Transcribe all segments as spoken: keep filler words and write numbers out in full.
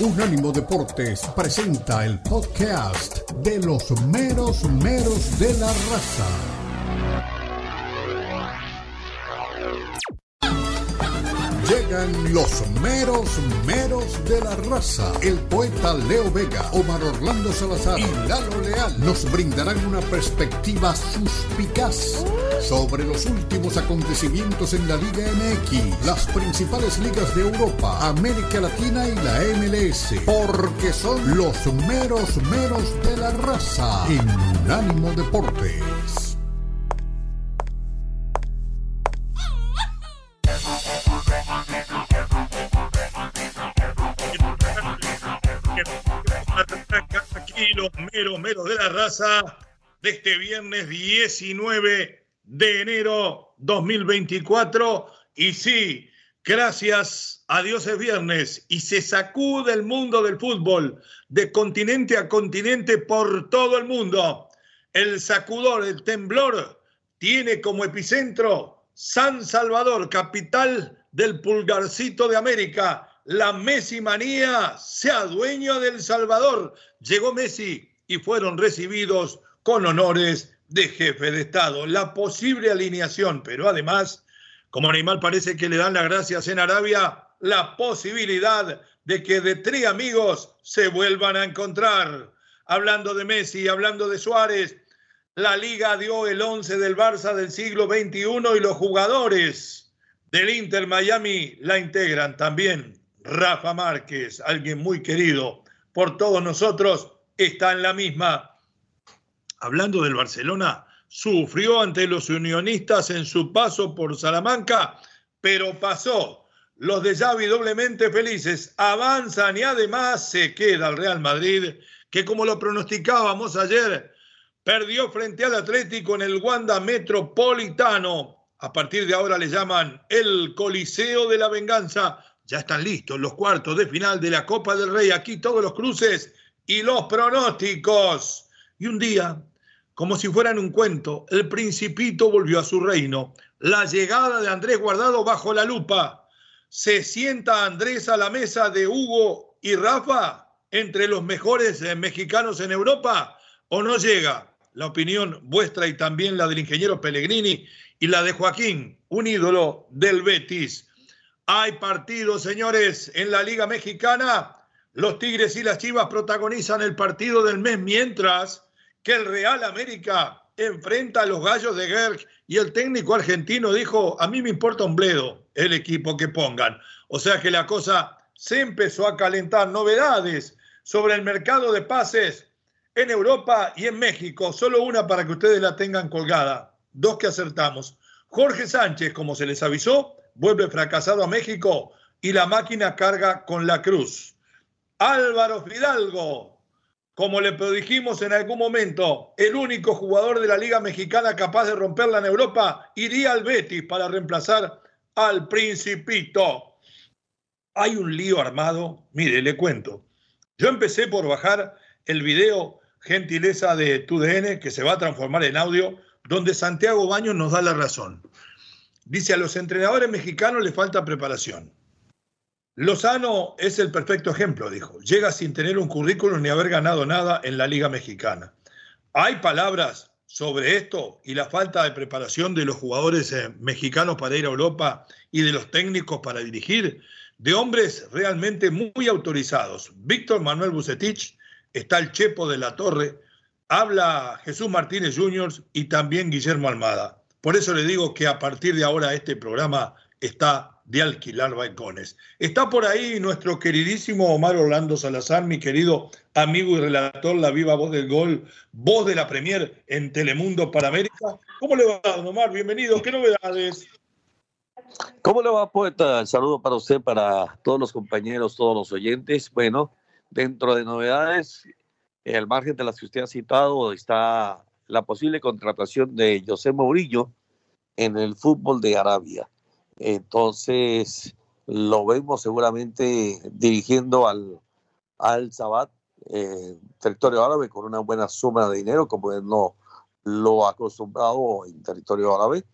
Unánimo Deportes presenta el podcast de los meros meros de la raza. Llegan los meros meros de la raza. El poeta Leo Vega, Omar Orlando Salazar y Lalo Leal nos brindarán una perspectiva suspicaz sobre los últimos acontecimientos en la Liga M X, las principales ligas de Europa, América Latina y la M L S, porque son los meros meros de la raza en Unánimo Deportes. Aquí los meros meros de la raza de este viernes diecinueve de enero dos mil veinticuatro, y sí, gracias a Dios es viernes y se sacude el mundo del fútbol de continente a continente por todo el mundo. El sacudor, el temblor, tiene como epicentro San Salvador, capital del pulgarcito de América. La Messi manía se adueña del Salvador. Llegó Messi y fueron recibidos con honores de jefe de Estado, la posible alineación, pero además, como Neymar parece que le dan las gracias en Arabia, la posibilidad de que de tres amigos se vuelvan a encontrar. Hablando de Messi, hablando de Suárez, la Liga dio el once del Barça del siglo veintiuno y los jugadores del Inter Miami la integran también. Rafa Márquez, alguien muy querido por todos nosotros, está en la misma. Hablando del Barcelona, sufrió ante los unionistas en su paso por Salamanca, pero pasó. Los de Xavi doblemente felices avanzan y además se queda el Real Madrid, que como lo pronosticábamos ayer, perdió frente al Atlético en el Wanda Metropolitano. A partir de ahora le llaman el Coliseo de la Venganza. Ya están listos los cuartos de final de la Copa del Rey. Aquí todos los cruces y los pronósticos. Y un día, como si fueran un cuento, el Principito volvió a su reino. La llegada de Andrés Guardado bajo la lupa. Se sienta Andrés a la mesa de Hugo y Rafa, entre los mejores mexicanos en Europa, o no llega. La opinión vuestra y también la del ingeniero Pellegrini y la de Joaquín, un ídolo del Betis. Hay partidos, señores, en la Liga Mexicana. Los Tigres y las Chivas protagonizan el partido del mes, mientras que el Real América enfrenta a los Gallos de Guerrero y el técnico argentino dijo, a mí me importa un bledo el equipo que pongan. O sea que la cosa se empezó a calentar. Novedades sobre el mercado de pases en Europa y en México. Solo una para que ustedes la tengan colgada. Dos que acertamos. Jorge Sánchez, como se les avisó, vuelve fracasado a México y la máquina carga con la cruz. Álvaro Fidalgo, como le predijimos en algún momento, el único jugador de la Liga Mexicana capaz de romperla en Europa, iría al Betis para reemplazar al Principito. Hay un lío armado, mire, le cuento. Yo empecé por bajar el video, gentileza de tu D N, que se va a transformar en audio, donde Santiago Baños nos da la razón. Dice, a los entrenadores mexicanos les falta preparación. Lozano es el perfecto ejemplo, dijo. Llega sin tener un currículum ni haber ganado nada en la Liga Mexicana. Hay palabras sobre esto y la falta de preparación de los jugadores eh, mexicanos para ir a Europa y de los técnicos para dirigir, de hombres realmente muy autorizados. Víctor Manuel Bucetich, está el Chepo de la Torre, habla Jesús Martínez junior y también Guillermo Almada. Por eso le digo que a partir de ahora este programa está de alquilar balcones. Está por ahí nuestro queridísimo Omar Orlando Salazar, mi querido amigo y relator, la viva voz del gol, voz de la Premier en Telemundo para América. ¿Cómo le va, don Omar? Bienvenido. ¿Qué novedades? ¿Cómo le va, poeta? Saludo para usted, para todos los compañeros, todos los oyentes. Bueno, dentro de novedades, al margen de las que usted ha citado, está la posible contratación de José Mourinho en el fútbol de Arabia. Entonces lo vemos seguramente dirigiendo al al Sabat, eh, territorio árabe, con una buena suma de dinero, como él no lo ha acostumbrado en territorio árabe,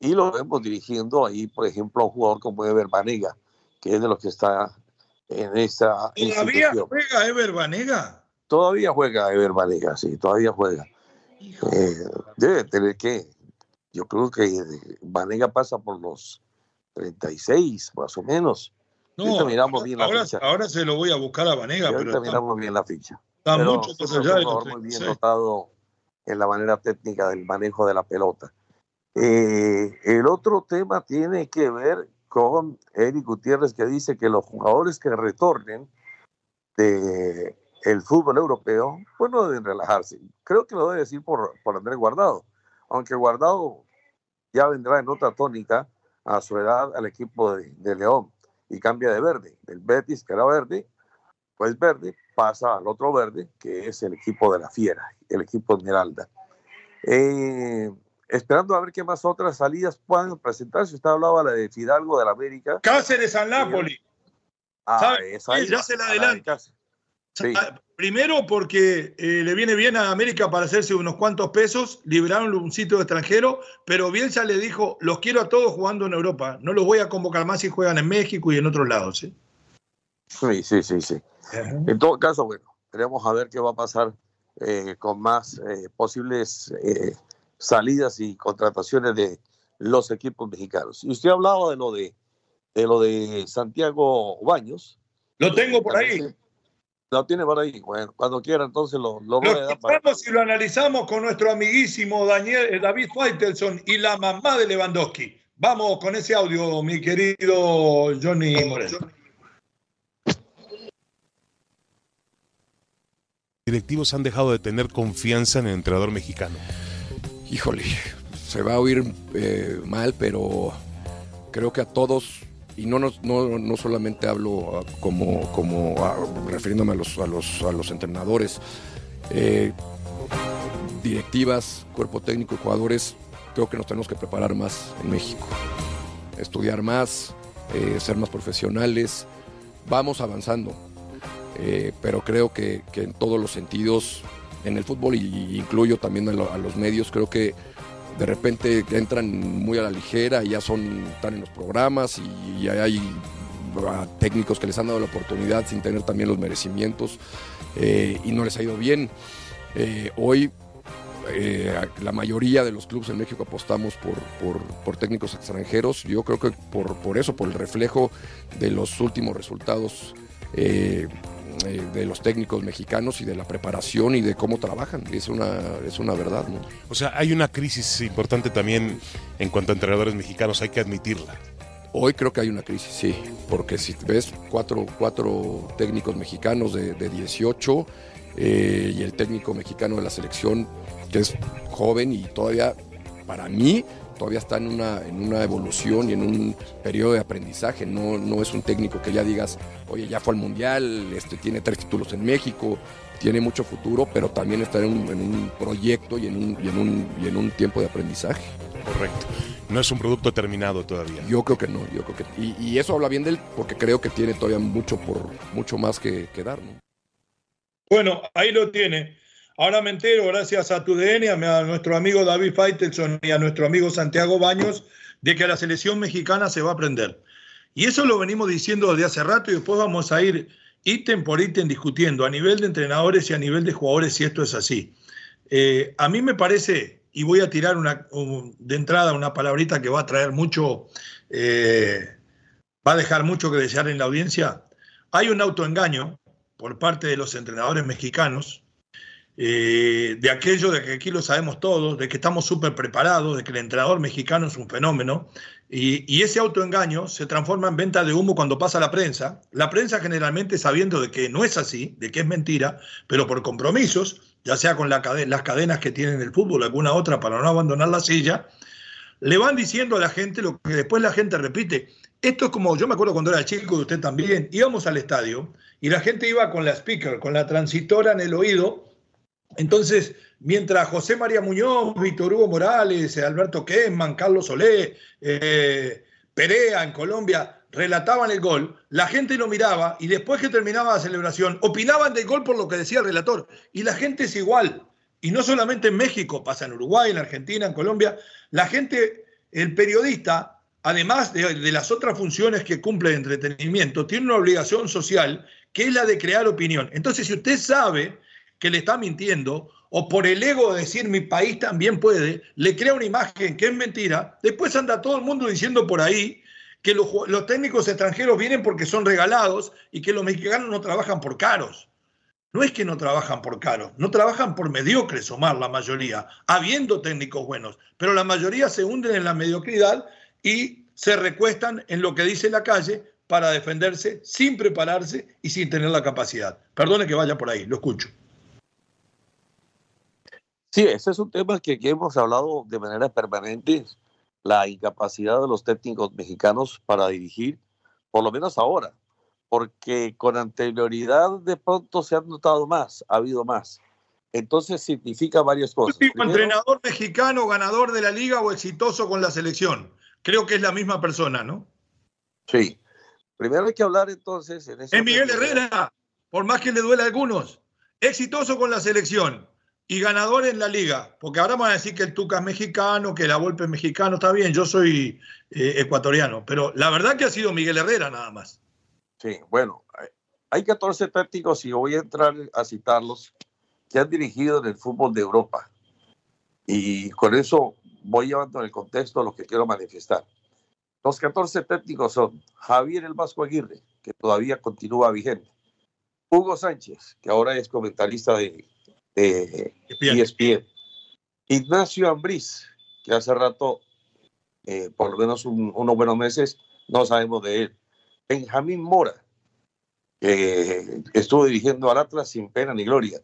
y lo vemos dirigiendo ahí, por ejemplo, a un jugador como Ever Banega, que es de los que está en esa ¿Todavía institución. Juega Ever Banega? Todavía juega Ever Banega, sí, todavía juega. Eh, debe tener que, yo creo que Banega pasa por los treinta y seis, más o menos. No, miramos ahora, bien la ahora, ahora se lo voy a buscar a Banega. Pero está, miramos bien la ficha. Está pero mucho por allá. Muy bien dotado en la manera técnica del manejo de la pelota. Eh, el otro tema tiene que ver con Eric Gutiérrez, que dice que los jugadores que retornen de el fútbol europeo, pues no deben relajarse. Creo que lo debe decir por, por Andrés Guardado, aunque Guardado ya vendrá en otra tónica a su edad al equipo de, de León, y cambia de verde. El Betis, que era verde, pues verde, pasa al otro verde, que es el equipo de la Fiera, el equipo Esmeralda. Eh, esperando a ver qué más otras salidas puedan presentarse. Usted hablaba de la de Fidalgo de la América. Cáceres al Napoli. Ah, esa es, ya se la adelanta. Sí. Primero porque eh, le viene bien a América para hacerse unos cuantos pesos, liberaron un sitio extranjero, pero Bielsa le dijo, los quiero a todos jugando en Europa, no los voy a convocar más si juegan en México y en otros lados. Sí, sí, sí. sí, sí. En todo caso, bueno, queremos a ver qué va a pasar eh, con más eh, posibles eh, salidas y contrataciones de los equipos mexicanos. Y usted ha hablado de lo de, de, lo de Santiago Baños. Lo tengo por ahí. Lo tiene por ahí, bueno, cuando quiera entonces lo, lo, lo voy a dar para... y lo analizamos con nuestro amiguísimo Daniel, David Faitelson y la mamá de Lewandowski. Vamos con ese audio, mi querido Johnny Moreno. Directivos han dejado de tener confianza en el entrenador mexicano. Híjole, se va a oír eh, mal, pero creo que a todos... Y no, no, no solamente hablo como, como a, refiriéndome a los, a los, a los entrenadores, eh, directivas, cuerpo técnico, jugadores, creo que nos tenemos que preparar más en México. Estudiar más, eh, ser más profesionales, vamos avanzando, eh, pero creo que, que en todos los sentidos, en el fútbol y incluyo también a, lo, a los medios, creo que de repente entran muy a la ligera y ya son, están en los programas y, y hay técnicos que les han dado la oportunidad sin tener también los merecimientos eh, y no les ha ido bien. Eh, hoy eh, la mayoría de los clubes en México apostamos por, por, por técnicos extranjeros. Yo creo que por, por eso, por el reflejo de los últimos resultados eh, eh, de los técnicos mexicanos y de la preparación y de cómo trabajan, es una, es una verdad, ¿no? O sea, hay una crisis importante también en cuanto a entrenadores mexicanos, hay que admitirla. Hoy creo que hay una crisis, sí, porque si ves cuatro, cuatro técnicos mexicanos de, de dieciocho eh, y el técnico mexicano de la selección, que es joven y todavía, para mí, todavía está en una, en una evolución y en un periodo de aprendizaje. No, no es un técnico que ya digas, oye, ya fue al Mundial, este, tiene tres títulos en México, tiene mucho futuro, pero también está en un, en un proyecto y en un, y, en un, y en un tiempo de aprendizaje. Correcto. No es un producto terminado todavía. Yo creo que no. Yo creo que, y, y eso habla bien de él, porque creo que tiene todavía mucho, por, mucho más que, que dar, ¿no? Bueno, ahí lo tiene. Ahora me entero, gracias a tu D N, a nuestro amigo David Faitelson y a nuestro amigo Santiago Baños, de que la selección mexicana se va a aprender. Y eso lo venimos diciendo desde hace rato y después vamos a ir ítem por ítem discutiendo a nivel de entrenadores y a nivel de jugadores si esto es así. Eh, a mí me parece, y voy a tirar una, un, de entrada una palabrita que va a traer mucho, eh, va a dejar mucho que desear en la audiencia. Hay un autoengaño por parte de los entrenadores mexicanos. Eh, de aquello de que aquí lo sabemos todos, de que estamos súper preparados, de que el entrenador mexicano es un fenómeno, y, y ese autoengaño se transforma en venta de humo cuando pasa la prensa. La prensa generalmente, sabiendo de que no es así, de que es mentira, pero por compromisos, ya sea con la cadena, las cadenas que tienen el fútbol, alguna otra, para no abandonar la silla, le van diciendo a la gente lo que después la gente repite. Esto es como, yo me acuerdo cuando era chico, y usted también, íbamos al estadio y la gente iba con la speaker, con la transitora en el oído. Entonces, mientras José María Muñoz, Víctor Hugo Morales, Alberto Kessman, Carlos Solé, eh, Perea en Colombia, relataban el gol, la gente lo miraba y después que terminaba la celebración, opinaban del gol por lo que decía el relator. Y la gente es igual. Y no solamente en México, pasa en Uruguay, en Argentina, en Colombia. La gente, el periodista, además de, de las otras funciones que cumple el entretenimiento, tiene una obligación social que es la de crear opinión. Entonces, si usted sabe que le está mintiendo, o por el ego de decir mi país también puede, le crea una imagen que es mentira, después anda todo el mundo diciendo por ahí que los, los técnicos extranjeros vienen porque son regalados y que los mexicanos no trabajan por caros. No es que no trabajan por caros, no trabajan por mediocres, Omar, la mayoría, habiendo técnicos buenos, pero la mayoría se hunden en la mediocridad y se recuestan en lo que dice la calle para defenderse sin prepararse y sin tener la capacidad. Perdone que vaya por ahí, lo escucho. Sí, ese es un tema que aquí hemos hablado de manera permanente, la incapacidad de los técnicos mexicanos para dirigir, por lo menos ahora, porque con anterioridad de pronto se han notado más, ha habido más. Entonces significa varias cosas. El último entrenador mexicano ganador de la liga o exitoso con la selección. Creo que es la misma persona, ¿no? Sí. Primero hay que hablar entonces... En ese es Miguel Herrera, por más que le duela a algunos. Exitoso con la selección y ganador en la liga. Porque ahora van a decir que el Tuca es mexicano, que la Volpe es mexicano. Está bien, yo soy eh, ecuatoriano. Pero la verdad que ha sido Miguel Herrera nada más. Sí, bueno, hay catorce técnicos, y voy a entrar a citarlos, que han dirigido en el fútbol de Europa. Y con eso... voy llevando en el contexto lo que quiero manifestar. Los catorce técnicos son Javier el Vasco Aguirre, que todavía continúa vigente. Hugo Sánchez, que ahora es comentarista de, de E S P N. Ignacio Ambriz, que hace rato, eh, por lo menos un, unos buenos meses, no sabemos de él. Benjamín Mora, que estuvo dirigiendo al Atlas sin pena ni gloria.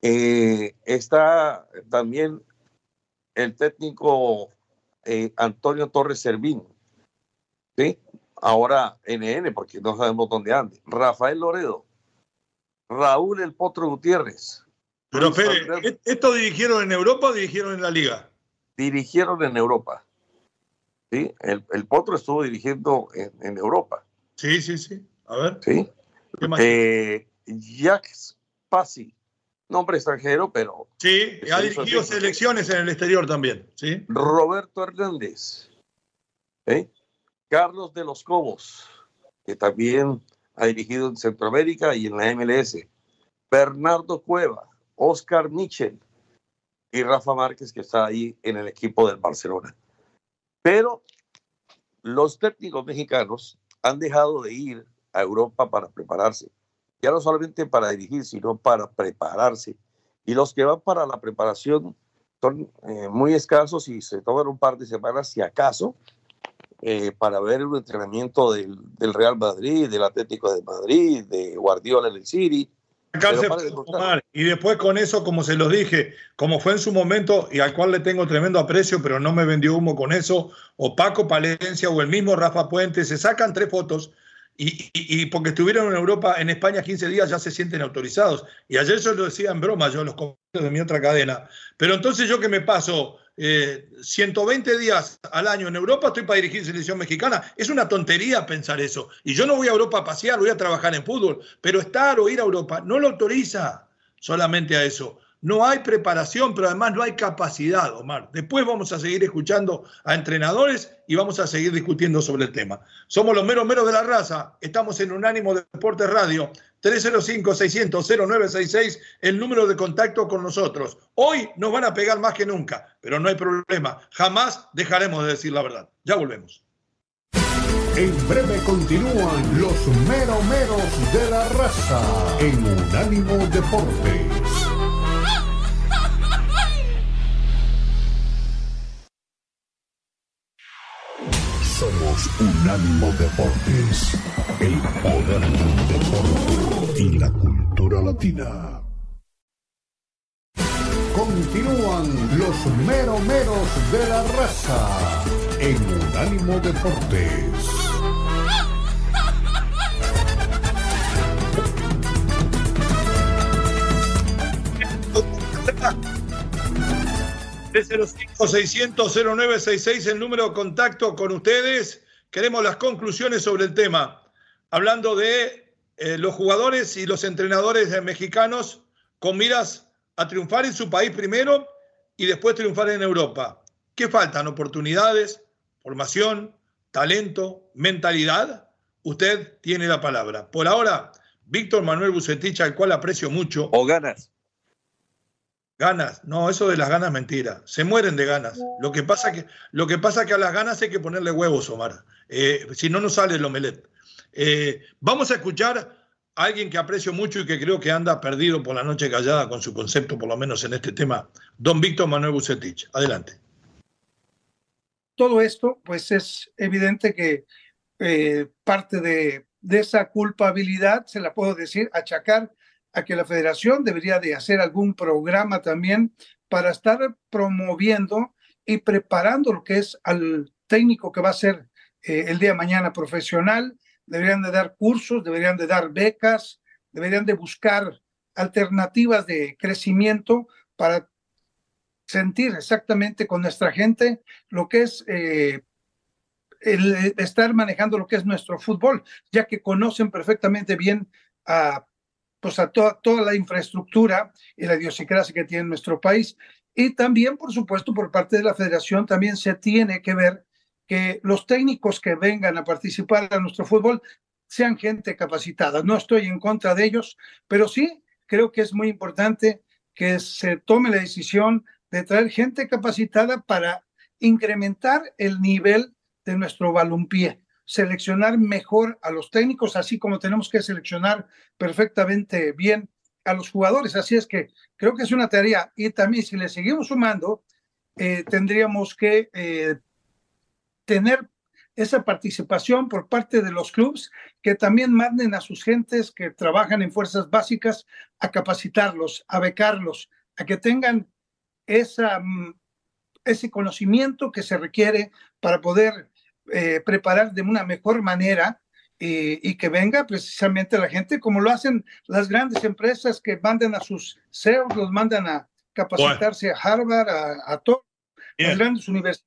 Eh, está también... el técnico eh, Antonio Torres Servín, ¿sí? Ahora N N, porque no sabemos dónde ande. Rafael Loredo, Raúl el Potro Gutiérrez. Pero Fede, ¿esto dirigieron en Europa o dirigieron en la Liga? Dirigieron en Europa, ¿sí? El, el Potro estuvo dirigiendo en, en Europa. Sí, sí, sí. A ver. ¿Sí? Eh, Jacques Pasi. Nombre extranjero, pero... sí, ha dirigido selecciones en el exterior también, ¿sí? Roberto Hernández. ¿Eh? Carlos de los Cobos, que también ha dirigido en Centroamérica y en la M L S. Bernardo Cueva, Oscar Michel y Rafa Márquez, que está ahí en el equipo del Barcelona. Pero los técnicos mexicanos han dejado de ir a Europa para prepararse. Ya no solamente para dirigir, sino para prepararse. Y los que van para la preparación son eh, muy escasos y se toman un par de semanas, si acaso, eh, para ver un entrenamiento del, del Real Madrid, del Atlético de Madrid, de Guardiola en el City. Y después con eso, como se los dije, como fue en su momento y al cual le tengo tremendo aprecio, pero no me vendió humo con eso, o Paco Palencia o el mismo Rafa Puente, se sacan tres fotos. Y, y, y porque estuvieron en Europa, en España quince días, ya se sienten autorizados. Y ayer yo lo decía en broma, yo los compañeros de mi otra cadena. Pero entonces yo que me paso eh, ciento veinte días al año en Europa, estoy para dirigir selección mexicana. Es una tontería pensar eso. Y yo no voy a Europa a pasear, voy a trabajar en fútbol. Pero estar o ir a Europa no lo autoriza solamente a eso. No hay preparación, pero además no hay capacidad, Omar. Después vamos a seguir escuchando a entrenadores y vamos a seguir discutiendo sobre el tema. Somos los meros meros de la raza. Estamos en Unánimo Deportes Radio. tres cero cinco, seis cero cero, cero nueve seis seis, el número de contacto con nosotros. Hoy nos van a pegar más que nunca, pero no hay problema. Jamás dejaremos de decir la verdad. Ya volvemos. En breve continúan los meros meros de la raza en Unánimo Deportes. Somos Unánimo Deportes, el poder del deporte y la cultura latina. Continúan los meromeros de la raza en Unánimo Deportes. tres cero cinco, seis cero cero, cero nueve seis seis, el número de contacto con ustedes. Queremos las conclusiones sobre el tema. Hablando de eh, los jugadores y los entrenadores mexicanos con miras a triunfar en su país primero y después triunfar en Europa. ¿Qué faltan? Oportunidades, formación, talento, mentalidad, usted tiene la palabra. Por ahora, Víctor Manuel Bucetich, al cual aprecio mucho. ¿O ganas? Ganas. No, eso de las ganas, mentira. Se mueren de ganas. Lo que pasa que, lo que, pasa que a las ganas hay que ponerle huevos, Omar. Eh, si no, no sale el omelette. Eh, vamos a escuchar a alguien que aprecio mucho y que creo que anda perdido por la noche callada con su concepto, por lo menos en este tema, don Víctor Manuel Bucetich. Adelante. Todo esto, pues es evidente que eh, parte de, de esa culpabilidad, se la puedo decir, achacar a que la federación debería de hacer algún programa también para estar promoviendo y preparando lo que es al técnico que va a ser eh, el día de mañana profesional. Deberían de dar cursos, deberían de dar becas, deberían de buscar alternativas de crecimiento para sentir exactamente con nuestra gente lo que es eh, el estar manejando lo que es nuestro fútbol, ya que conocen perfectamente bien a, pues a to- toda la infraestructura y la idiosincrasia que tiene nuestro país. Y también, por supuesto, por parte de la federación también se tiene que ver que los técnicos que vengan a participar en nuestro fútbol sean gente capacitada. No estoy en contra de ellos, pero sí creo que es muy importante que se tome la decisión de traer gente capacitada para incrementar el nivel de nuestro balompié, seleccionar mejor a los técnicos, así como tenemos que seleccionar perfectamente bien a los jugadores. Así es que creo que es una tarea. Y también si le seguimos sumando, eh, tendríamos que... Eh, tener esa participación por parte de los clubes que también manden a sus gentes que trabajan en fuerzas básicas a capacitarlos, a becarlos, a que tengan esa, ese conocimiento que se requiere para poder eh, preparar de una mejor manera eh, y que venga precisamente la gente, como lo hacen las grandes empresas que mandan a sus C E Os, los mandan a capacitarse bueno. a Harvard, a, a todas las grandes universidades.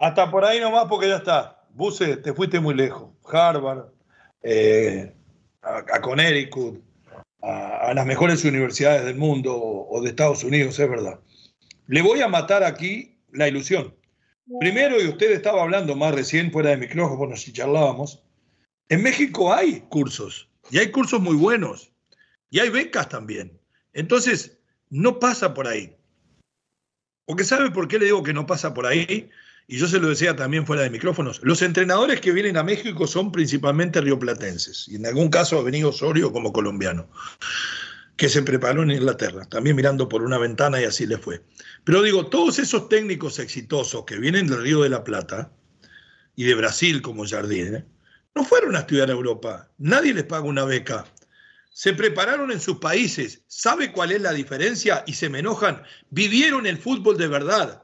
Hasta por ahí nomás, porque ya está. Buce, te fuiste muy lejos. Harvard, eh, a, a Connecticut, a, a las mejores universidades del mundo o, o de Estados Unidos, es verdad. Le voy a matar aquí la ilusión. Primero, y usted estaba hablando más recién fuera de micrófono, si charlábamos, en México hay cursos, y hay cursos muy buenos, y hay becas también. Entonces, no pasa por ahí. Porque ¿sabe por qué le digo que no pasa por ahí? Y yo se lo decía también fuera de micrófonos, los entrenadores que vienen a México son principalmente rioplatenses, y en algún caso ha venido Osorio como colombiano, que se preparó en Inglaterra, también mirando por una ventana y así le fue. Pero digo, todos esos técnicos exitosos que vienen del Río de la Plata y de Brasil como Jardín, ¿eh? no fueron a estudiar a Europa, nadie les paga una beca. Se prepararon en sus países, sabe cuál es la diferencia y se me enojan, vivieron el fútbol de verdad.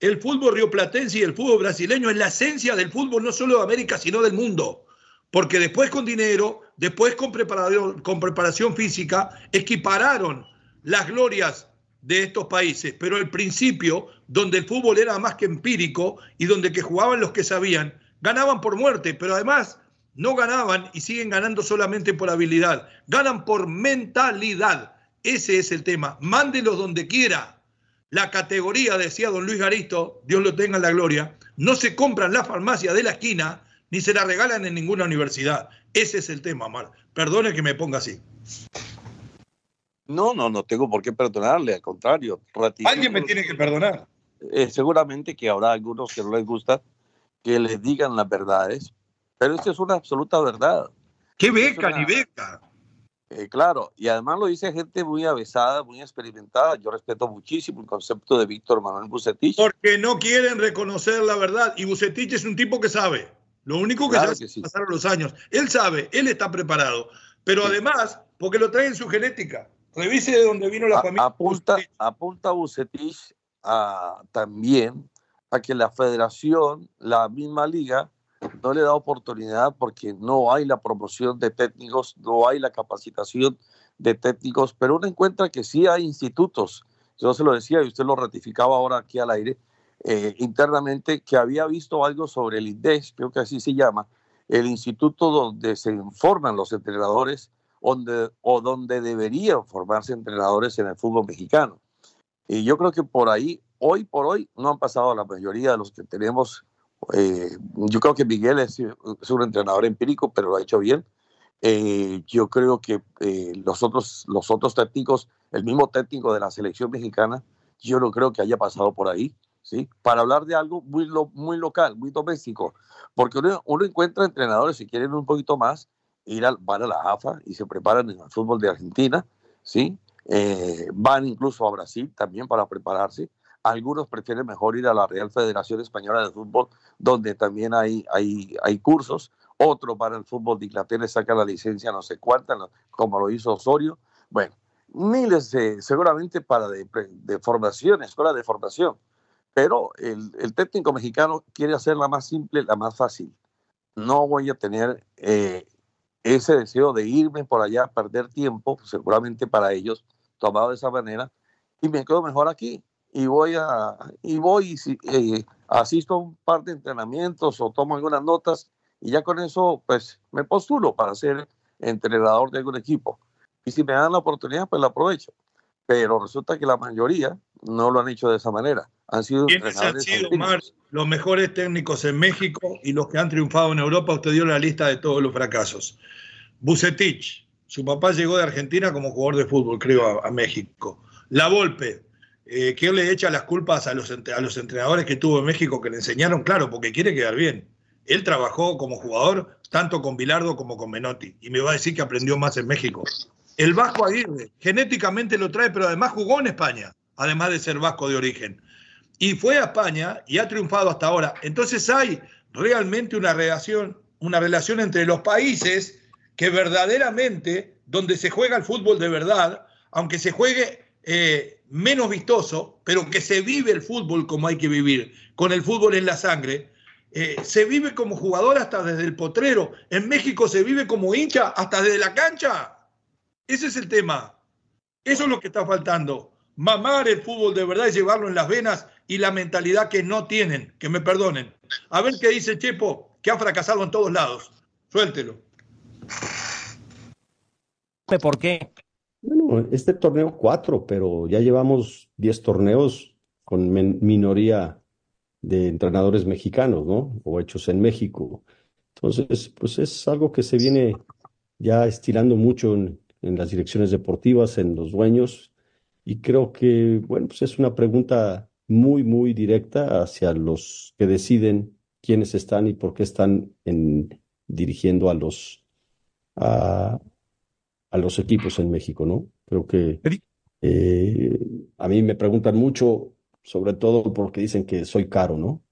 El fútbol rioplatense y el fútbol brasileño es la esencia del fútbol, no solo de América, sino del mundo. Porque después con dinero, después con preparación, con preparación física, equipararon las glorias de estos países. Pero el principio, donde el fútbol era más que empírico y donde que jugaban los que sabían, ganaban por muerte, pero además no ganaban y siguen ganando solamente por habilidad. Ganan por mentalidad. Ese es el tema. Mándelos donde quiera. La categoría, decía don Luis Garisto, Dios lo tenga en la gloria, no se compra en la farmacia de la esquina ni se la regalan en ninguna universidad. Ese es el tema, Mar. Perdone que me ponga así. No, no, no tengo por qué perdonarle. Al contrario. Ratifico. Alguien me tiene que perdonar. Eh, seguramente que habrá algunos que no les gusta que les digan las verdades. Pero esto es una absoluta verdad. ¿Qué beca, una... ni beca? Eh, claro, y además lo dice gente muy avesada, muy experimentada. Yo respeto muchísimo el concepto de Víctor Manuel Bucetich. Porque no quieren reconocer la verdad. Y Bucetich es un tipo que sabe. Lo único que claro sabe que es sí. Pasar los años. Él sabe, él está preparado. Pero sí. Además, porque lo trae en su genética. Revise de dónde vino la a, familia. Apunta Bucetich, apunta Bucetich a, también a que la federación, la misma liga, no le da oportunidad porque no hay la promoción de técnicos, no hay la capacitación de técnicos, pero uno encuentra que sí hay institutos. Yo se lo decía y usted lo ratificaba ahora aquí al aire, eh, internamente, que había visto algo sobre el INDES, creo que así se llama, el instituto donde se forman los entrenadores donde, o donde deberían formarse entrenadores en el fútbol mexicano. Y yo creo que por ahí, hoy por hoy, no han pasado la mayoría de los que tenemos Eh, yo creo que Miguel es, es un entrenador empírico, pero lo ha hecho bien. Eh, yo creo que eh, los, otros, los otros técnicos, el mismo técnico de la selección mexicana, yo no creo que haya pasado por ahí, ¿sí? Para hablar de algo muy, lo, muy local, muy doméstico, porque uno, uno encuentra entrenadores, si quieren un poquito más, ir al, van a la A F A y se preparan en el fútbol de Argentina, ¿sí? Eh, van incluso a Brasil también para prepararse. Algunos prefieren mejor ir a la Real Federación Española de Fútbol, donde también hay, hay, hay cursos. Otro para el fútbol de Inglaterra saca la licencia no sé cuánta, como lo hizo Osorio. Bueno, miles de, seguramente para de, de formación, escuela de formación. Pero el, el técnico mexicano quiere hacer la más simple, la más fácil. No voy a tener eh, ese deseo de irme por allá, perder tiempo, seguramente para ellos, tomado de esa manera, y me quedo mejor aquí. Y voy a y voy y eh, asisto a un par de entrenamientos o tomo algunas notas y ya con eso pues me postulo para ser entrenador de algún equipo. Y si me dan la oportunidad pues la aprovecho. Pero resulta que la mayoría no lo han hecho de esa manera. Han sido ¿Quiénes han sido, Omar, los mejores técnicos en México y los que han triunfado en Europa? Usted dio la lista de todos los fracasos. Bucetich, su papá llegó de Argentina como jugador de fútbol, creo, a, a México. La Volpe. Eh, que le echa las culpas a los, a los entrenadores que tuvo en México que le enseñaron, claro, porque quiere quedar bien. Él trabajó como jugador tanto con Bilardo como con Menotti y me va a decir que aprendió más en México. El vasco Aguirre, genéticamente lo trae, pero además jugó en España, además de ser vasco de origen. Y fue a España y ha triunfado hasta ahora. Entonces hay realmente una relación, una relación entre los países que verdaderamente, donde se juega el fútbol de verdad, aunque se juegue... Eh, menos vistoso, pero que se vive el fútbol como hay que vivir, con el fútbol en la sangre, eh, se vive como jugador hasta desde el potrero, en México se vive como hincha hasta desde la cancha, ese es el tema, eso es lo que está faltando, mamar el fútbol de verdad y llevarlo en las venas y la mentalidad que no tienen, que me perdonen. A ver qué dice Chepo, que ha fracasado en todos lados, suéltelo. ¿Por qué? Bueno, este torneo cuatro, pero ya llevamos diez torneos con minoría de entrenadores mexicanos, ¿no? O hechos en México. Entonces, pues es algo que se viene ya estirando mucho en, en las direcciones deportivas, en los dueños. Y creo que, bueno, pues es una pregunta muy, muy directa hacia los que deciden quiénes están y por qué están en, dirigiendo a los... A, a los equipos en México, ¿no? Creo que eh, a mí me preguntan mucho, sobre todo porque dicen que soy caro, ¿no?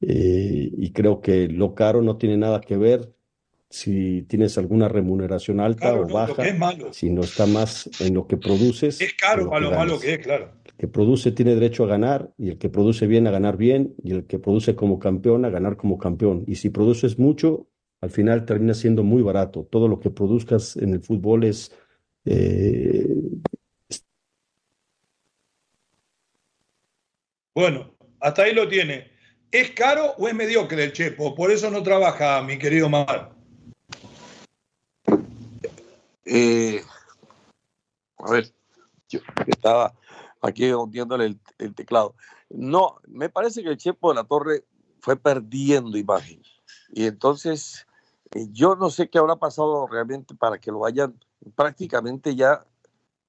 Eh, y creo que lo caro no tiene nada que ver si tienes alguna remuneración alta claro, o no, baja, si no está más en lo que produces. Es caro para lo malo que es, claro. El que produce tiene derecho a ganar, y el que produce bien a ganar bien, y el que produce como campeón a ganar como campeón. Y si produces mucho, al final termina siendo muy barato. Todo lo que produzcas en el fútbol es... Eh... Bueno, hasta ahí lo tiene. ¿Es caro o es mediocre el Chepo? Por eso no trabaja, mi querido Mar. Eh, a ver, yo estaba aquí hundiéndole el, el teclado. No, me parece que el Chepo de la Torre fue perdiendo imagen. Y entonces... yo no sé qué habrá pasado realmente para que lo hayan prácticamente ya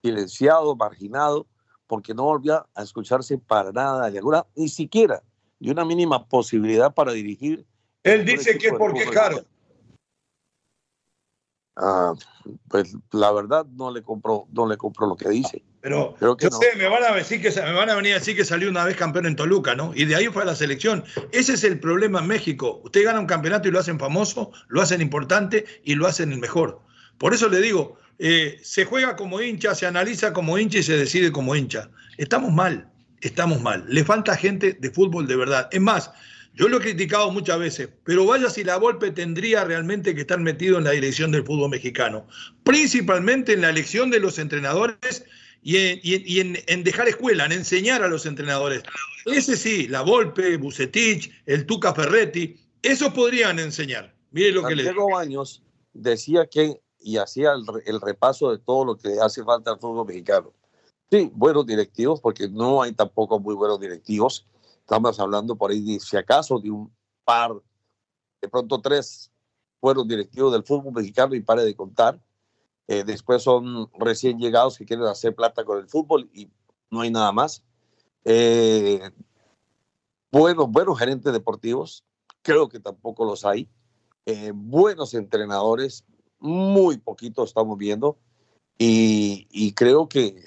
silenciado, marginado, porque no volvía a escucharse para nada, de alguna, ni siquiera de una mínima posibilidad para dirigir. Él dice que es porque es caro. Ah, pues la verdad no le compro, no le compro lo que dice. Pero creo que yo no sé, me van a decir que me van a venir a decir que salió una vez campeón en Toluca, ¿no? Y de ahí fue a la selección. Ese es el problema en México. Usted gana un campeonato y lo hacen famoso, lo hacen importante y lo hacen el mejor. Por eso le digo, eh, se juega como hincha, se analiza como hincha y se decide como hincha. Estamos mal, estamos mal. Le falta gente de fútbol de verdad. Es más, yo lo he criticado muchas veces, pero vaya si la Volpe tendría realmente que estar metido en la dirección del fútbol mexicano, principalmente en la elección de los entrenadores y en, y en, en dejar escuela, en enseñar a los entrenadores. Ese sí, la Volpe, Bucetich, el Tuca Ferretti, esos podrían enseñar. Mire lo que le digo. Santiago Baños decía que, y hacía el, el repaso de todo lo que hace falta al fútbol mexicano. Sí, buenos directivos, porque no hay tampoco muy buenos directivos. Estamos hablando por ahí, de, si acaso, de un par, de pronto tres fueron directivos del fútbol mexicano y pare de contar. Eh, después son recién llegados que quieren hacer plata con el fútbol y no hay nada más. Eh, buenos, buenos gerentes deportivos, creo que tampoco los hay. Eh, buenos entrenadores, muy poquito estamos viendo. Y, y creo que,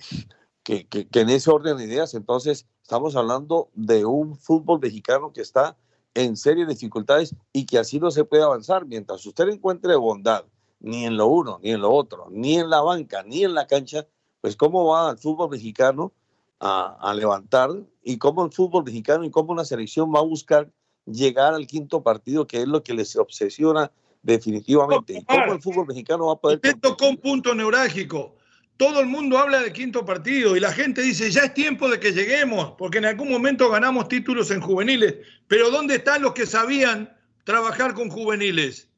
que, que, que en ese orden de ideas, entonces, estamos hablando de un fútbol mexicano que está en serias dificultades y que así no se puede avanzar. Mientras usted encuentre bondad, ni en lo uno, ni en lo otro, ni en la banca, ni en la cancha, pues cómo va el fútbol mexicano a, a levantar, y cómo el fútbol mexicano y cómo la selección va a buscar llegar al quinto partido, que es lo que les obsesiona definitivamente. ¿Y cómo el fútbol mexicano va a poder...? Usted tocó un punto neurálgico. Todo el mundo habla del quinto partido y la gente dice, ya es tiempo de que lleguemos, porque en algún momento ganamos títulos en juveniles. Pero ¿dónde están los que sabían trabajar con juveniles?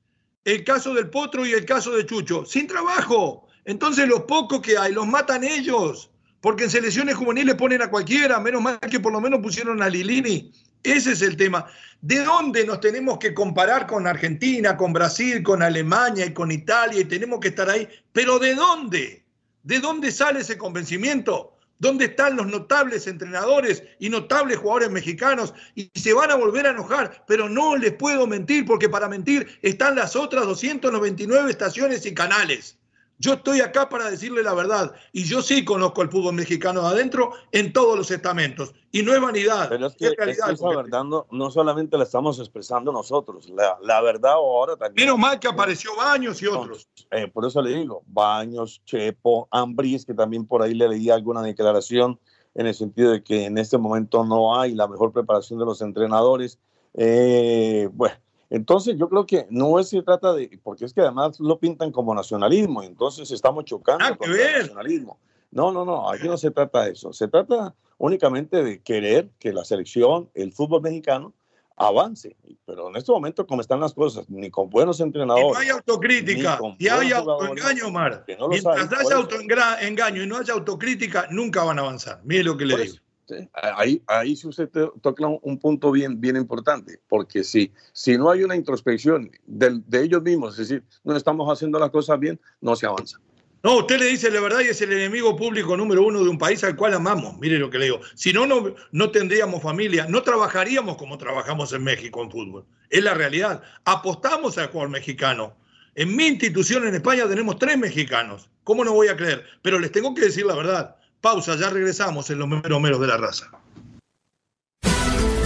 El caso del Potro y el caso de Chucho. Sin trabajo. Entonces los pocos que hay los matan ellos, porque en selecciones juveniles ponen a cualquiera. Menos mal que por lo menos pusieron a Lilini. Ese es el tema. ¿De dónde nos tenemos que comparar con Argentina, con Brasil, con Alemania y con Italia? Y tenemos que estar ahí. ¿Pero de dónde? ¿De dónde sale ese convencimiento? ¿Dónde están los notables entrenadores y notables jugadores mexicanos? Y se van a volver a enojar, pero no les puedo mentir, porque para mentir están las otras doscientas noventa y nueve estaciones y canales. Yo estoy acá para decirle la verdad, y yo sí conozco el fútbol mexicano de adentro en todos los estamentos, y no es vanidad. Pero es que esa verdad no, no solamente la estamos expresando nosotros, la, la verdad ahora también. Menos mal que apareció Baños y otros. No, eh, por eso le digo, Baños, Chepo, Ambriz, que también por ahí le leí alguna declaración en el sentido de que en este momento no hay la mejor preparación de los entrenadores. Eh, bueno. Entonces yo creo que no se trata de, porque es que además lo pintan como nacionalismo, entonces estamos chocando ah, con el nacionalismo. No, no, no, aquí no se trata de eso, se trata únicamente de querer que la selección, el fútbol mexicano, avance, pero en este momento como están las cosas, ni con buenos entrenadores. Y no hay autocrítica, y hay autoengaño, Omar. No Mientras hay, haya autoengaño y no haya autocrítica, nunca van a avanzar, mire lo que le digo. ¿Sí? Ahí, ahí usted toca un punto bien, bien importante, porque si, si no hay una introspección de, de ellos mismos, es decir, no estamos haciendo las cosas bien, no se avanza. No, usted le dice la verdad y es el enemigo público número uno de un país al cual amamos, mire lo que le digo. Si no, no, no tendríamos familia, no trabajaríamos como trabajamos en México en fútbol, es la realidad. Apostamos al jugador mexicano. En mi institución en España tenemos tres mexicanos, ¿cómo no voy a creer? Pero les tengo que decir la verdad. Pausa, ya regresamos en Los Meros Meros de la Raza.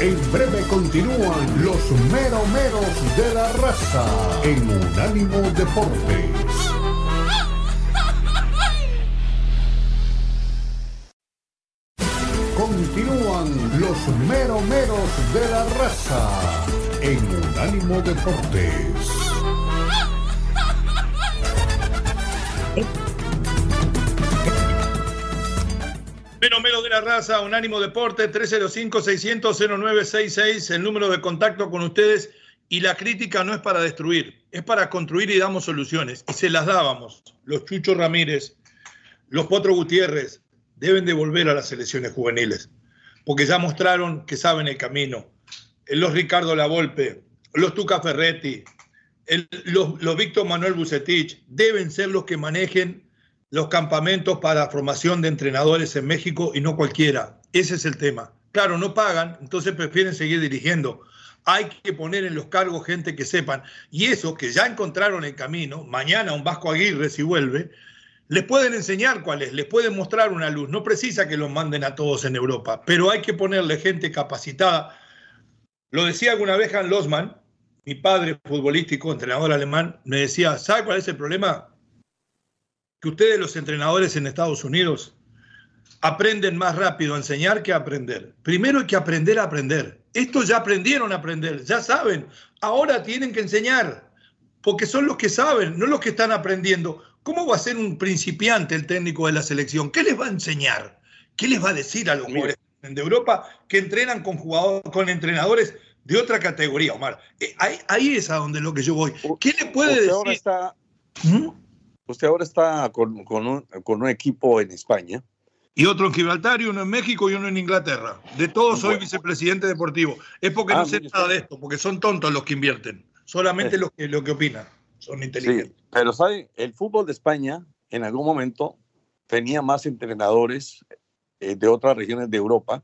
En breve continúan Los Meros Meros de la Raza en Unánimo Deportes. Continúan Los Meros Meros de la Raza en Unánimo Deportes. Menos Menos de la Raza, Unánimo Deporte, tres cero cinco, seis cero cero, cero nueve seis seis, el número de contacto con ustedes. Y la crítica no es para destruir, es para construir y damos soluciones. Y se las dábamos. Los Chucho Ramírez, los Potro Gutiérrez, deben de volver a las selecciones juveniles, porque ya mostraron que saben el camino. Los Ricardo Lavolpe, los Tuca Ferretti, el, los, los Víctor Manuel Bucetich, deben ser los que manejen los campamentos para la formación de entrenadores en México y no cualquiera. Ese es el tema. Claro, no pagan, entonces prefieren seguir dirigiendo. Hay que poner en los cargos gente que sepan. Y esos que ya encontraron el camino, mañana un Vasco Aguirre, si vuelve, les pueden enseñar cuál es, les pueden mostrar una luz. No precisa que los manden a todos en Europa, pero hay que ponerle gente capacitada. Lo decía alguna vez Hans Losmann, mi padre futbolístico, entrenador alemán, me decía, ¿sabe cuál es el problema? Que ustedes los entrenadores en Estados Unidos aprenden más rápido a enseñar que a aprender. Primero hay que aprender a aprender. Estos ya aprendieron a aprender, ya saben. Ahora tienen que enseñar, porque son los que saben, no los que están aprendiendo. ¿Cómo va a ser un principiante el técnico de la selección? ¿Qué les va a enseñar? ¿Qué les va a decir a los jugadores de Europa que entrenan con, jugadores, con entrenadores de otra categoría, Omar? Eh, ahí, ahí es a donde lo que yo voy. ¿Qué le puede decir? Ahora está... ¿Mm? Usted ahora está con, con, un, con un equipo en España Y otro en Gibraltar, y uno en México y uno en Inglaterra. De todos soy vicepresidente deportivo. Es porque ah, no sé nada de esto, porque son tontos los que invierten. Solamente es. los que, los que opinan. Son inteligentes. Sí, pero ¿sabe? El fútbol de España en algún momento tenía más entrenadores eh, de otras regiones de Europa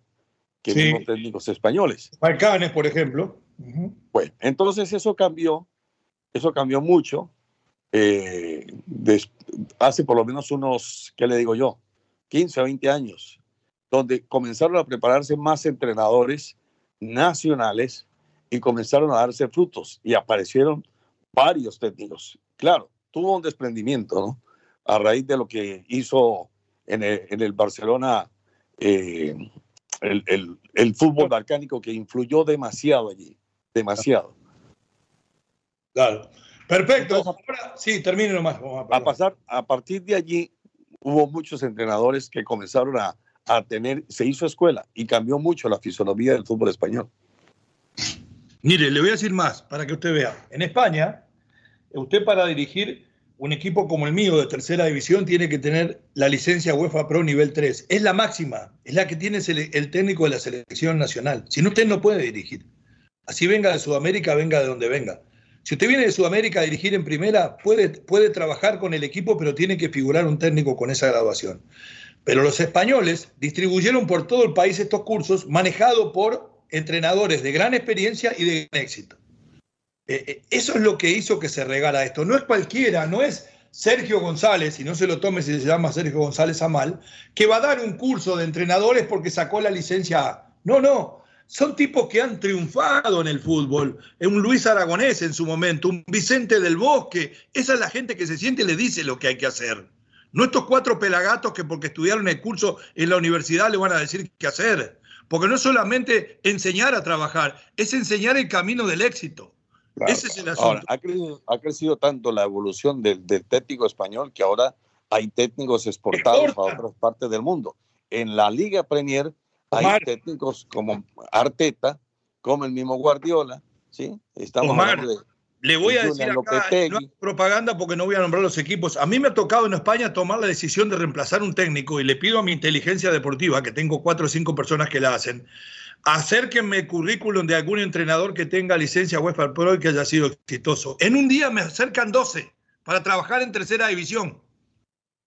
que sí. mismos técnicos españoles. Balcanes, por ejemplo. Uh-huh. Bueno, entonces eso cambió. Eso cambió mucho. Eh, des, hace por lo menos unos, ¿qué le digo yo? quince o veinte años, donde comenzaron a prepararse más entrenadores nacionales y comenzaron a darse frutos y aparecieron varios técnicos. Claro, tuvo un desprendimiento, ¿no? A raíz de lo que hizo en el, en el Barcelona eh, el, el, el fútbol balcánico, que influyó demasiado allí, demasiado. Claro. Perfecto. Entonces, ahora, sí, termine nomás. Vamos a, a pasar, a partir de allí hubo muchos entrenadores que comenzaron a, a tener, se hizo escuela y cambió mucho la fisonomía del fútbol español. Mire, le voy a decir más para que usted vea. En España, usted para dirigir un equipo como el mío de tercera división tiene que tener la licencia UEFA Pro nivel tres. Es la máxima, es la que tiene el técnico de la selección nacional. Si no, usted no puede dirigir. Así venga de Sudamérica, venga de donde venga. Si usted viene de Sudamérica a dirigir en primera, puede, puede trabajar con el equipo, pero tiene que figurar un técnico con esa graduación. Pero los españoles distribuyeron por todo el país estos cursos manejados por entrenadores de gran experiencia y de gran éxito. Eh, eh, eso es lo que hizo que se regara esto. No es cualquiera, no es Sergio González, y no se lo tome si se llama Sergio González a mal, que va a dar un curso de entrenadores porque sacó la licencia A. No, no. Son tipos que han triunfado en el fútbol. Un Luis Aragonés en su momento, un Vicente del Bosque. Esa es la gente que se siente y le dice lo que hay que hacer. No estos cuatro pelagatos que porque estudiaron el curso en la universidad le van a decir qué hacer. Porque no es solamente enseñar a trabajar, es enseñar el camino del éxito. Claro. Ese es el asunto. Ahora, ha, crecido, ha crecido tanto la evolución del, del técnico español que ahora hay técnicos exportados Exporta. a otras partes del mundo. En la Liga Premier hay Omar. técnicos como Arteta, como el mismo Guardiola, ¿sí? Estamos Omar, de, le voy de a decir acá, no hay propaganda porque no voy a nombrar los equipos. A mí me ha tocado en España tomar la decisión de reemplazar un técnico y le pido a mi inteligencia deportiva, que tengo cuatro o cinco personas que la hacen, acérquenme el currículum de algún entrenador que tenga licencia UEFA Pro y que haya sido exitoso. En un día me acercan doce para trabajar en tercera división,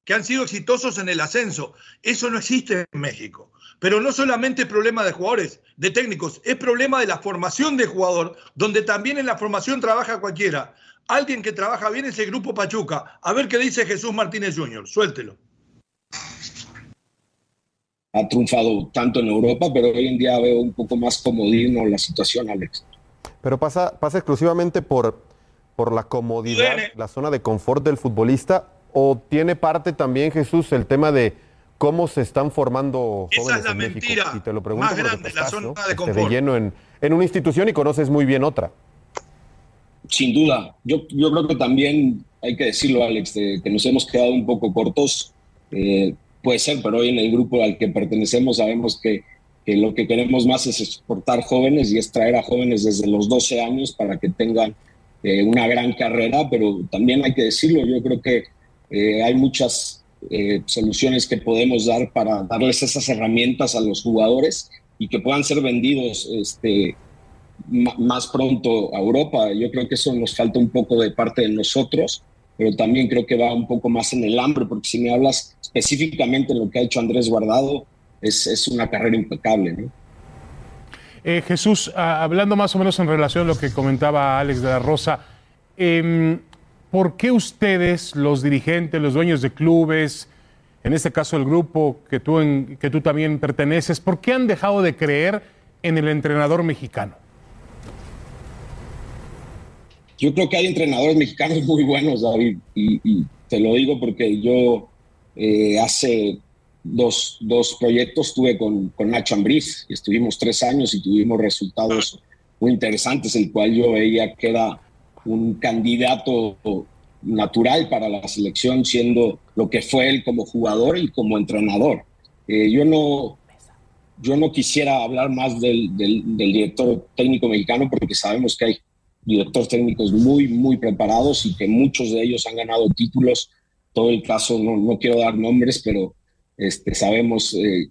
que han sido exitosos en el ascenso. Eso no existe en México. Pero no solamente es problema de jugadores, de técnicos, es problema de la formación de jugador, donde también en la formación trabaja cualquiera. Alguien que trabaja bien es el Grupo Pachuca. A ver qué dice Jesús Martínez junior Suéltelo. Ha triunfado tanto en Europa, pero hoy en día veo un poco más comodino la situación, Alex. Pero pasa, pasa exclusivamente por, por la comodidad, ¿tiene? La zona de confort del futbolista, o tiene parte también, Jesús, el tema de ¿cómo se están formando jóvenes? Esa es la en mentira México. Y te lo pregunto más grande, estás, la zona ¿no? de confort. Este de lleno en, en una institución y conoces muy bien otra. Sin duda. Yo, yo creo que también hay que decirlo, Alex, de, que nos hemos quedado un poco cortos. Eh, puede ser, pero hoy en el grupo al que pertenecemos sabemos que, que lo que queremos más es exportar jóvenes y es traer a jóvenes desde los doce años para que tengan eh, una gran carrera, pero también hay que decirlo. Yo creo que eh, hay muchas... Eh, soluciones que podemos dar para darles esas herramientas a los jugadores y que puedan ser vendidos este, m- más pronto a Europa. Yo creo que eso nos falta un poco de parte de nosotros, pero también creo que va un poco más en el hambre, porque si me hablas específicamente de lo que ha hecho Andrés Guardado, es, es una carrera impecable, ¿no? eh, Jesús, a- hablando más o menos en relación a lo que comentaba Alex de la Rosa, eh, ¿por qué ustedes, los dirigentes, los dueños de clubes, en este caso el grupo que tú, en, que tú también perteneces, ¿por qué han dejado de creer en el entrenador mexicano? Yo creo que hay entrenadores mexicanos muy buenos, David, y, y te lo digo porque yo eh, hace dos, dos proyectos estuve con, con Nacho Ambriz, y estuvimos tres años y tuvimos resultados muy interesantes, el cual yo veía que era un candidato natural para la selección, siendo lo que fue él como jugador y como entrenador. Eh, yo, no, yo no quisiera hablar más del, del, del director técnico mexicano, porque sabemos que hay directores técnicos muy, muy preparados y que muchos de ellos han ganado títulos. Todo el caso, no, no quiero dar nombres, pero Este, sabemos eh,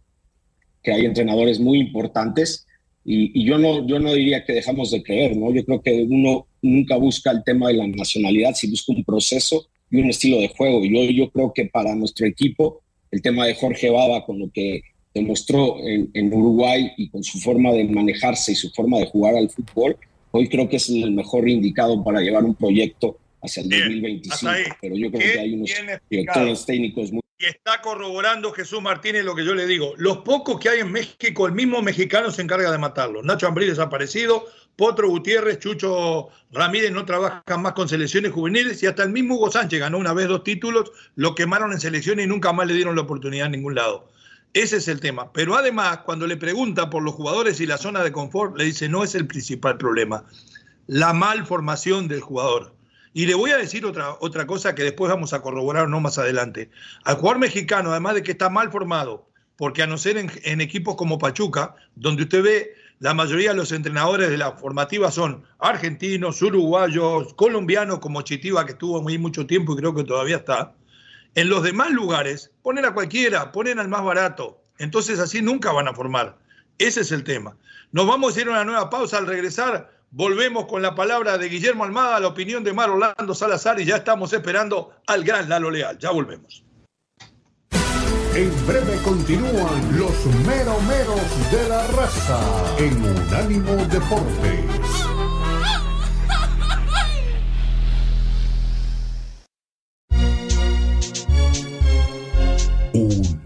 que hay entrenadores muy importantes y, y yo, no, yo no diría que dejamos de creer, ¿no? Yo creo que uno nunca busca el tema de la nacionalidad, si busca un proceso y un estilo de juego. Yo, yo creo que para nuestro equipo, el tema de Jorge Baba, con lo que demostró en, en Uruguay y con su forma de manejarse y su forma de jugar al fútbol, hoy creo que es el mejor indicado para llevar un proyecto hacia el dos mil veinticinco. Ahí, pero yo creo que hay unos directores técnicos muy... Y está corroborando Jesús Martínez lo que yo le digo. Los pocos que hay en México, el mismo mexicano se encarga de matarlos. Nacho Ambriz desaparecido, Potro Gutiérrez, Chucho Ramírez no trabajan más con selecciones juveniles, y hasta el mismo Hugo Sánchez ganó una vez dos títulos, lo quemaron en selecciones y nunca más le dieron la oportunidad en ningún lado. Ese es el tema. Pero además, cuando le pregunta por los jugadores y la zona de confort, le dice, no es el principal problema, la malformación del jugador. Y le voy a decir otra, otra cosa que después vamos a corroborar no más adelante. Al jugador mexicano, además de que está mal formado, porque a no ser en, en equipos como Pachuca, donde usted ve la mayoría de los entrenadores de la formativa son argentinos, uruguayos, colombianos, como Chitiba, que estuvo muy mucho tiempo y creo que todavía está. En los demás lugares ponen a cualquiera, ponen al más barato. Entonces así nunca van a formar. Ese es el tema. Nos vamos a ir a una nueva pausa. Al regresar, volvemos con la palabra de Guillermo Almada, la opinión de Omar Orlando Salazar, y ya estamos esperando al gran Lalo Leal. Ya volvemos. En breve continúan los meromeros de la raza en Unánimo Deportes.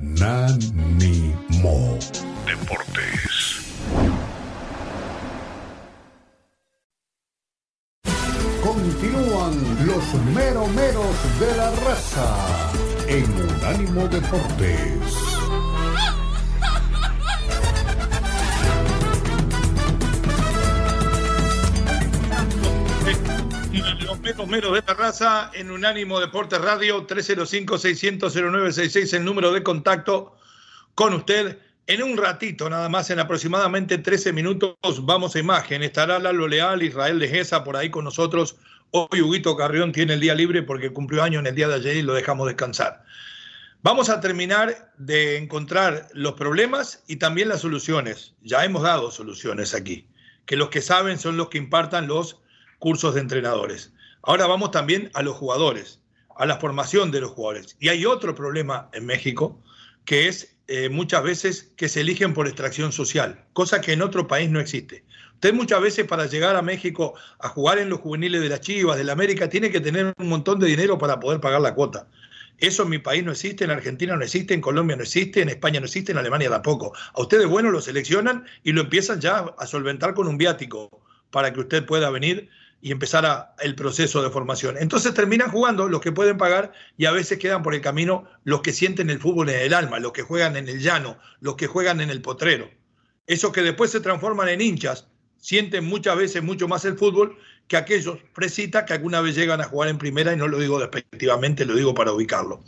Unánimo Deportes. Continúan los meromeros de la raza en Unánimo Deportes. Los meromeros de la raza en Unánimo Deportes Radio, tres cero cinco, seis cero cero, cero nueve seis seis, el número de contacto con usted. En un ratito, nada más, en aproximadamente trece minutos, vamos a imagen. Estará Lalo Leal, Israel de Gesa por ahí con nosotros. Hoy Huguito Carrión tiene el día libre porque cumplió año en el día de ayer y lo dejamos descansar. Vamos a terminar de encontrar los problemas y también las soluciones. Ya hemos dado soluciones aquí, que los que saben son los que impartan los cursos de entrenadores. Ahora vamos también a los jugadores, a la formación de los jugadores. Y hay otro problema en México, que es eh, muchas veces que se eligen por extracción social, cosa que en otro país no existe. Usted muchas veces para llegar a México a jugar en los juveniles de las Chivas, de la América, tiene que tener un montón de dinero para poder pagar la cuota. Eso en mi país no existe, en Argentina no existe, en Colombia no existe, en España no existe, en Alemania tampoco. A ustedes, bueno, lo seleccionan y lo empiezan ya a solventar con un viático para que usted pueda venir y empezar a, el proceso de formación. Entonces terminan jugando los que pueden pagar y a veces quedan por el camino los que sienten el fútbol en el alma, los que juegan en el llano, los que juegan en el potrero. Esos que después se transforman en hinchas sienten muchas veces mucho más el fútbol que aquellos fresitas que alguna vez llegan a jugar en primera, y no lo digo despectivamente, lo digo para ubicarlo.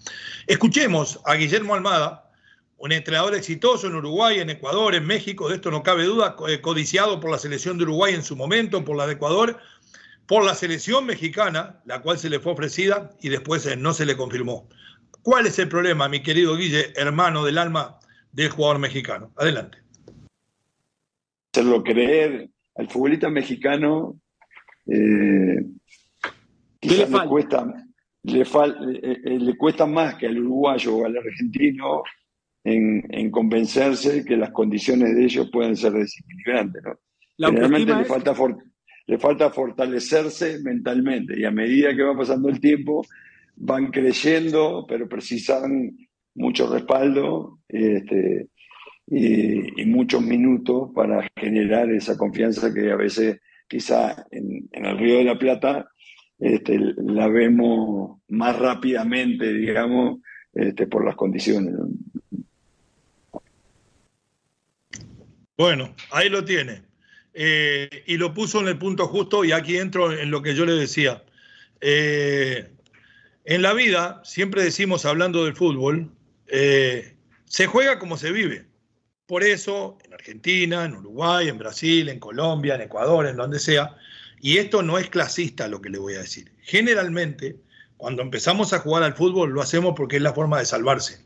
Escuchemos a Guillermo Almada, un entrenador exitoso en Uruguay, en Ecuador, en México, de esto no cabe duda, codiciado por la selección de Uruguay en su momento, por la de Ecuador, por la selección mexicana, la cual se le fue ofrecida y después no se le confirmó. ¿Cuál es el problema, mi querido Guille, hermano del alma del jugador mexicano? Adelante. Hacerlo creer al futbolista mexicano, eh, quizás le, le, cuesta, le, fal, eh, le cuesta más que al uruguayo o al argentino en, en convencerse que las condiciones de ellos pueden ser desequilibrantes, ¿no? Generalmente le es... falta fortaleza. Le falta fortalecerse mentalmente, y a medida que va pasando el tiempo van creyendo, pero precisan mucho respaldo este, y, y muchos minutos para generar esa confianza que a veces quizá en, en el Río de la Plata este, la vemos más rápidamente, digamos, este, por las condiciones. Bueno, ahí lo tiene. Eh, y lo puso en el punto justo, y aquí entro en lo que yo le decía. Eh, en la vida, siempre decimos, hablando del fútbol, eh, se juega como se vive. Por eso, en Argentina, en Uruguay, en Brasil, en Colombia, en Ecuador, en donde sea, y esto no es clasista lo que le voy a decir. Generalmente, cuando empezamos a jugar al fútbol, lo hacemos porque es la forma de salvarse.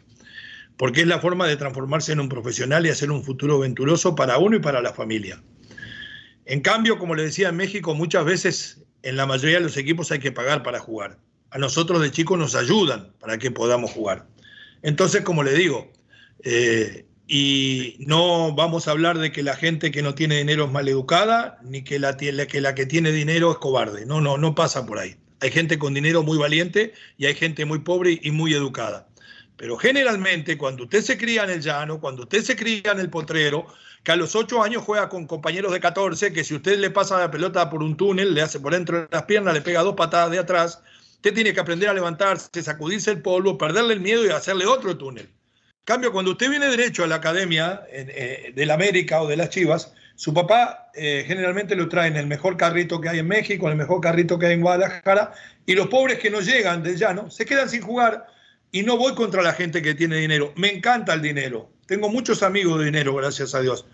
porque es la forma de transformarse en un profesional y hacer un futuro venturoso para uno y para la familia. En cambio, como le decía, en México muchas veces, en la mayoría de los equipos hay que pagar para jugar. A nosotros de chicos nos ayudan para que podamos jugar. Entonces, como le digo, eh, y no vamos a hablar de que la gente que no tiene dinero es maleducada, ni que la, que la que tiene dinero es cobarde. No, no, no pasa por ahí. Hay gente con dinero muy valiente y hay gente muy pobre y muy educada. Pero generalmente, cuando usted se cría en el llano, cuando usted se cría en el potrero, que a los ocho años juega con compañeros de catorce, que si usted le pasa la pelota por un túnel, le hace por dentro de las piernas, le pega dos patadas de atrás, usted tiene que aprender a levantarse, sacudirse el polvo, perderle el miedo y hacerle otro túnel. En cambio, cuando usted viene derecho a la academia eh, del América o de las Chivas, su papá eh, generalmente lo trae en el mejor carrito que hay en México, en el mejor carrito que hay en Guadalajara, y los pobres que no llegan del llano se quedan sin jugar. Y no voy contra la gente que tiene dinero. Me encanta el dinero. Tengo muchos amigos de dinero, gracias a Dios.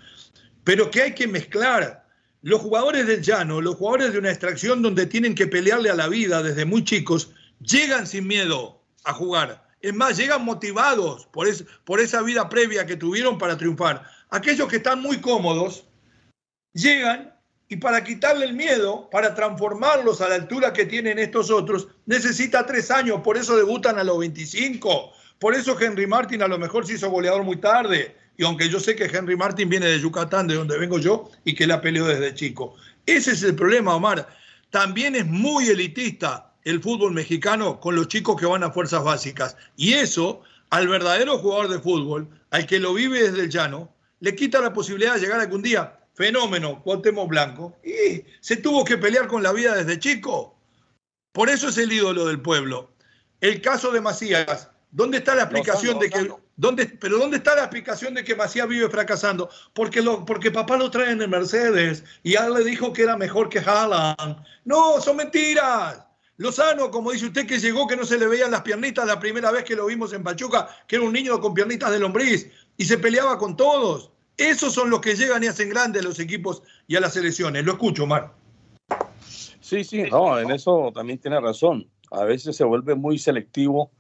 Pero que hay que mezclar. Los jugadores del llano, los jugadores de una extracción donde tienen que pelearle a la vida desde muy chicos, llegan sin miedo a jugar. Es más, llegan motivados por, es, por esa vida previa que tuvieron para triunfar. Aquellos que están muy cómodos, llegan y para quitarle el miedo, para transformarlos a la altura que tienen estos otros, necesita tres años, por eso debutan a los veinticinco. Por eso Henry Martin a lo mejor se hizo goleador muy tarde. Y aunque yo sé que Henry Martin viene de Yucatán, de donde vengo yo, y que la peleó desde chico. Ese es el problema, Omar. También es muy elitista el fútbol mexicano con los chicos que van a fuerzas básicas. Y eso, al verdadero jugador de fútbol, al que lo vive desde el llano, le quita la posibilidad de llegar algún día. Fenómeno, Cuauhtémoc Blanco, y se tuvo que pelear con la vida desde chico. Por eso es el ídolo del pueblo. El caso de Macías, ¿dónde está la explicación de que dónde, pero dónde está la explicación de que Macías vive fracasando? Porque lo, porque papá lo trae en el Mercedes y ya le dijo que era mejor que Haaland. No, son mentiras. Lozano, como dice usted, que llegó que no se le veían las piernitas la primera vez que lo vimos en Pachuca, que era un niño con piernitas de lombriz y se peleaba con todos. Esos son los que llegan y hacen grandes a los equipos y a las selecciones. Lo escucho, Omar. Sí, sí, no, en eso también tiene razón. A veces se vuelve muy selectivo,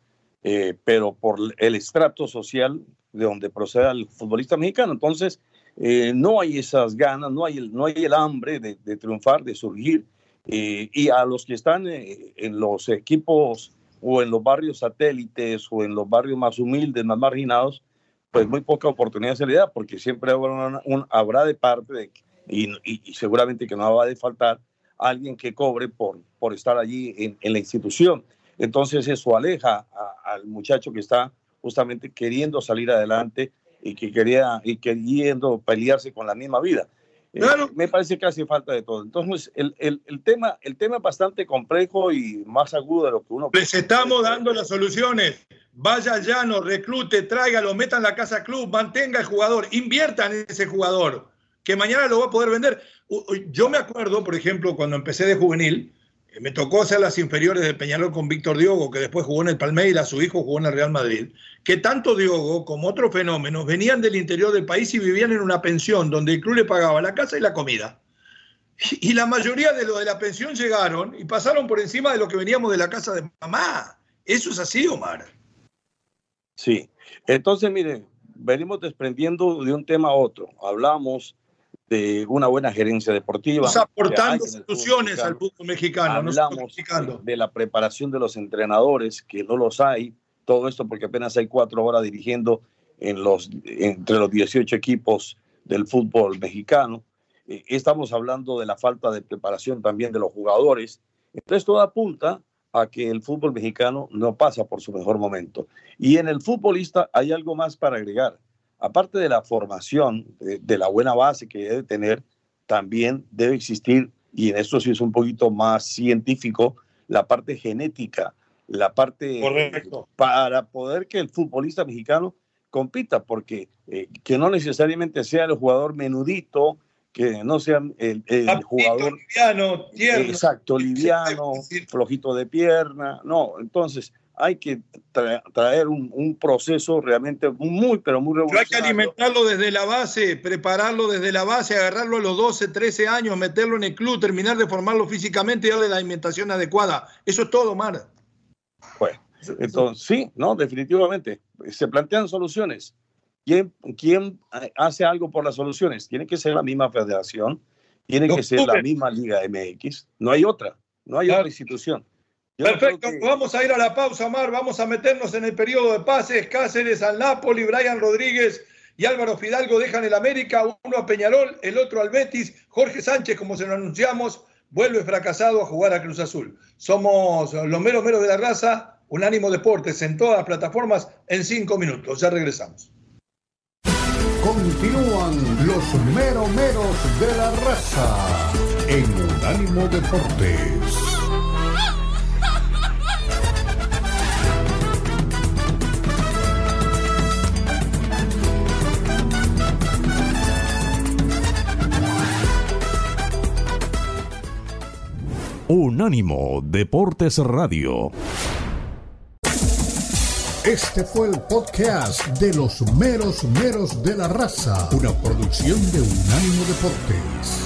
eh, pero por el estrato social de donde procede el futbolista mexicano. Entonces, eh, no hay esas ganas, no hay el, no hay el hambre de, de triunfar, de surgir. Eh, y a los que están eh, en los equipos o en los barrios satélites o en los barrios más humildes, más marginados, pues muy poca oportunidad se le da, porque siempre habrá, una, un, habrá de parte, de, y, y, y seguramente que no va a faltar, alguien que cobre por, por estar allí en, en la institución. Entonces eso aleja a, al muchacho que está justamente queriendo salir adelante y que quería y queriendo pelearse con la misma vida. Claro. Eh, me parece que hace falta de todo. Entonces el, el, el, tema, el tema es bastante complejo y más agudo de lo que uno... Les estamos dando las soluciones. Vaya al llano, reclute, tráigalo, meta en la casa club, mantenga al jugador, invierta en ese jugador, que mañana lo va a poder vender. Yo me acuerdo, por ejemplo, cuando empecé de juvenil, me tocó hacer las inferiores de Peñarol con Víctor Diogo, que después jugó en el Palmeiras, su hijo jugó en el Real Madrid, que tanto Diogo como otros fenómenos venían del interior del país y vivían en una pensión donde el club le pagaba la casa y la comida. Y la mayoría de los de la pensión llegaron y pasaron por encima de lo que veníamos de la casa de mamá. Eso es así, Omar. Sí, entonces mire, venimos desprendiendo de un tema a otro. Hablamos de una buena gerencia deportiva. Estamos aportando soluciones al fútbol mexicano. Hablamos de la preparación de los entrenadores, que no los hay. Todo esto porque apenas hay cuatro horas dirigiendo en los, entre los dieciocho equipos del fútbol mexicano. Eh, estamos hablando de la falta de preparación también de los jugadores. Entonces todo apunta a que el fútbol mexicano no pasa por su mejor momento. Y en el futbolista hay algo más para agregar. Aparte de la formación, de, de la buena base que debe tener, también debe existir, y en esto sí es un poquito más científico, la parte genética, la parte... Correcto. Para poder que el futbolista mexicano compita, porque eh, que no necesariamente sea el jugador menudito, que no sean el, el Capito, jugador liviano, tierno. Exacto, liviano, flojito de pierna. No, entonces hay que tra traer un, un proceso realmente muy, pero muy revolucionario. Pero hay que alimentarlo desde la base, prepararlo desde la base, agarrarlo a los doce, trece años, meterlo en el club, terminar de formarlo físicamente y darle la alimentación adecuada. Eso es todo, Mara. Bueno, Entonces, sí, no, definitivamente. Se plantean soluciones. ¿Quién, quién hace algo por las soluciones? Tiene que ser la misma federación, tiene que ser la misma Liga M X. No hay otra, no hay otra institución. Yo Perfecto, que... vamos a ir a la pausa, Omar. Vamos a meternos en el periodo de pases. Cáceres al Napoli, Brian Rodríguez y Álvaro Fidalgo dejan el América, uno a Peñarol, el otro al Betis. Jorge Sánchez, como se lo anunciamos, vuelve fracasado a jugar a Cruz Azul. Somos los meros meros de la raza, Unánimo Deportes en todas las plataformas en cinco minutos. Ya regresamos. Continúan los meros meros de la raza en Unánimo Deportes. Unánimo Deportes Radio. Este fue el podcast de los meros meros de la raza, una producción de Unánimo Deportes.